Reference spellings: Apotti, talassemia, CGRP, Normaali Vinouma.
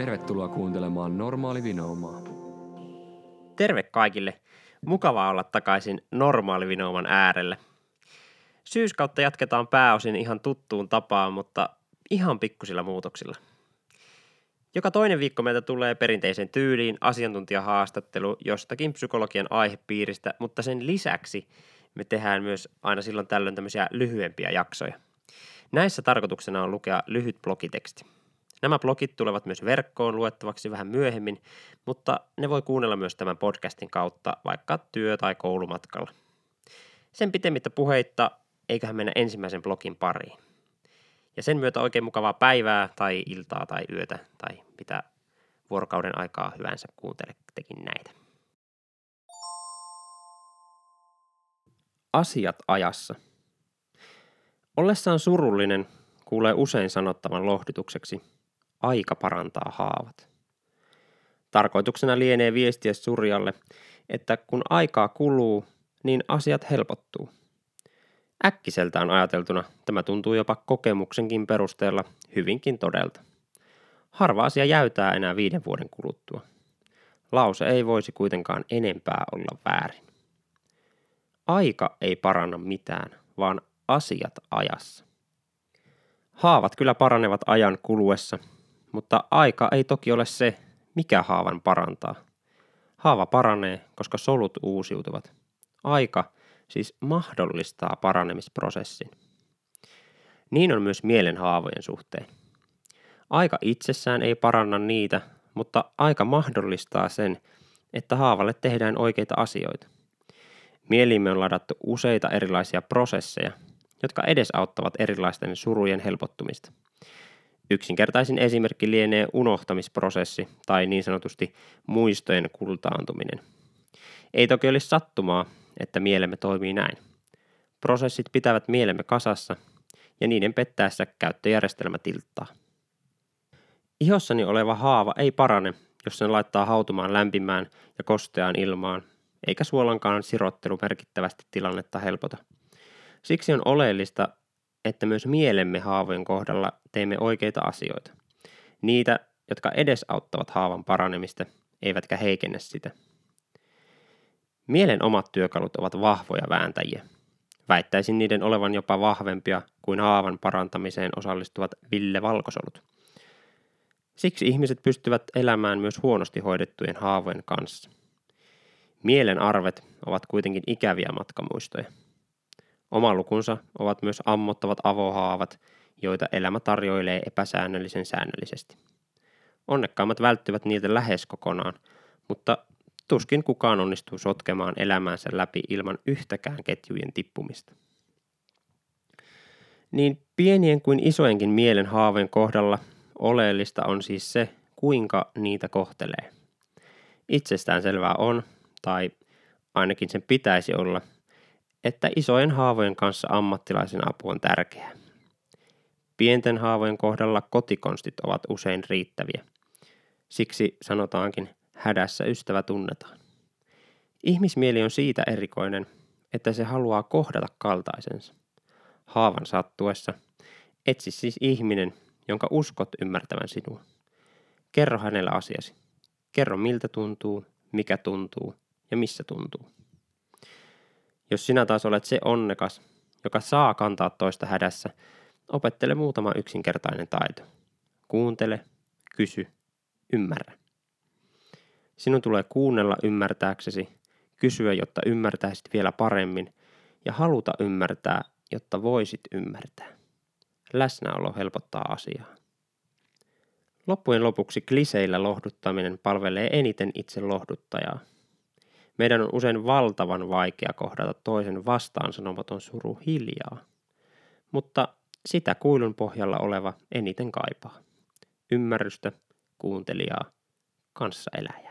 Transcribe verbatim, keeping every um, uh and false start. Tervetuloa kuuntelemaan Normaali Vinoumaa. Terve kaikille. Mukavaa olla takaisin Normaali Vinouman äärelle. Syyskautta jatketaan pääosin ihan tuttuun tapaan, mutta ihan pikkusilla muutoksilla. Joka toinen viikko meiltä tulee perinteiseen tyyliin asiantuntijahaastattelu jostakin psykologian aihepiiristä, mutta sen lisäksi me tehdään myös aina silloin tällöin tämmöisiä lyhyempiä jaksoja. Näissä tarkoituksena on lukea lyhyt blogiteksti. Nämä blogit tulevat myös verkkoon luettavaksi vähän myöhemmin, mutta ne voi kuunnella myös tämän podcastin kautta vaikka työ- tai koulumatkalla. Sen pitemmittä puheitta eiköhän mennä ensimmäisen blogin pariin. Ja sen myötä oikein mukavaa päivää tai iltaa tai yötä tai mitä vuorokauden aikaa hyvänsä kuuntelettekin näitä. Asiat ajassa. Ollessaan surullinen kuulee usein sanottavan lohdutukseksi, aika parantaa haavat. Tarkoituksena lienee viestiä surjalle, että kun aikaa kuluu, niin asiat helpottuu. Äkkiseltään ajateltuna tämä tuntuu jopa kokemuksenkin perusteella hyvinkin todelta. Harva asia jäytää enää viiden vuoden kuluttua. Lause ei voisi kuitenkaan enempää olla väärin. Aika ei paranna mitään, vaan asiat ajassa. Haavat kyllä paranevat ajan kuluessa, mutta aika ei toki ole se, mikä haavan parantaa. Haava paranee, koska solut uusiutuvat. Aika siis mahdollistaa paranemisprosessin. Niin on myös mielen haavojen suhteen. Aika itsessään ei paranna niitä, mutta aika mahdollistaa sen, että haavalle tehdään oikeita asioita. Mieliimme on ladattu useita erilaisia prosesseja, jotka edesauttavat erilaisten surujen helpottumista. Yksinkertaisin esimerkki lienee unohtamisprosessi tai niin sanotusti muistojen kultaantuminen. Ei toki olisi sattumaa, että mielemme toimii näin. Prosessit pitävät mielemme kasassa ja niiden pettäessä käyttöjärjestelmä tilttaa. Ihossani oleva haava ei parane, jos sen laittaa hautumaan lämpimään ja kosteaan ilmaan, eikä suolankaan sirottelu merkittävästi tilannetta helpota. Siksi on oleellista, että myös mielemme haavojen kohdalla teemme oikeita asioita. Niitä, jotka edesauttavat haavan paranemista, eivätkä heikennä sitä. Mielen omat työkalut ovat vahvoja vääntäjiä. Väittäisin niiden olevan jopa vahvempia kuin haavan parantamiseen osallistuvat villevalkosolut. Siksi ihmiset pystyvät elämään myös huonosti hoidettujen haavojen kanssa. Mielen arvet ovat kuitenkin ikäviä matkamuistoja. Oma lukunsa ovat myös ammottavat avohaavat, joita elämä tarjoilee epäsäännöllisen säännöllisesti. Onnekkaimmat välttyvät niiltä lähes kokonaan, mutta tuskin kukaan onnistuu sotkemaan elämäänsä läpi ilman yhtäkään ketjujen tippumista. Niin pienien kuin isojenkin mielen haavojen kohdalla oleellista on siis se, kuinka niitä kohtelee. Itsestään selvää on, tai ainakin sen pitäisi olla, että isojen haavojen kanssa ammattilaisen apu on tärkeää. Pienten haavojen kohdalla kotikonstit ovat usein riittäviä. Siksi sanotaankin, hädässä ystävä tunnetaan. Ihmismieli on siitä erikoinen, että se haluaa kohdata kaltaisensa. Haavan sattuessa etsi siis ihminen, jonka uskot ymmärtävän sinua. Kerro hänelle asiasi. Kerro miltä tuntuu, mikä tuntuu ja missä tuntuu. Jos sinä taas olet se onnekas, joka saa kantaa toista hädässä, opettele muutama yksinkertainen taito. Kuuntele, kysy, ymmärrä. Sinun tulee kuunnella ymmärtääksesi, kysyä, jotta ymmärtäisit vielä paremmin, ja haluta ymmärtää, jotta voisit ymmärtää. Läsnäolo helpottaa asiaa. Loppujen lopuksi kliseillä lohduttaminen palvelee eniten itse lohduttajaa. Meidän on usein valtavan vaikea kohdata toisen vastaan sanomaton suru hiljaa, mutta sitä kuilun pohjalla oleva eniten kaipaa. Ymmärrystä, kuuntelijaa, kanssaeläjää.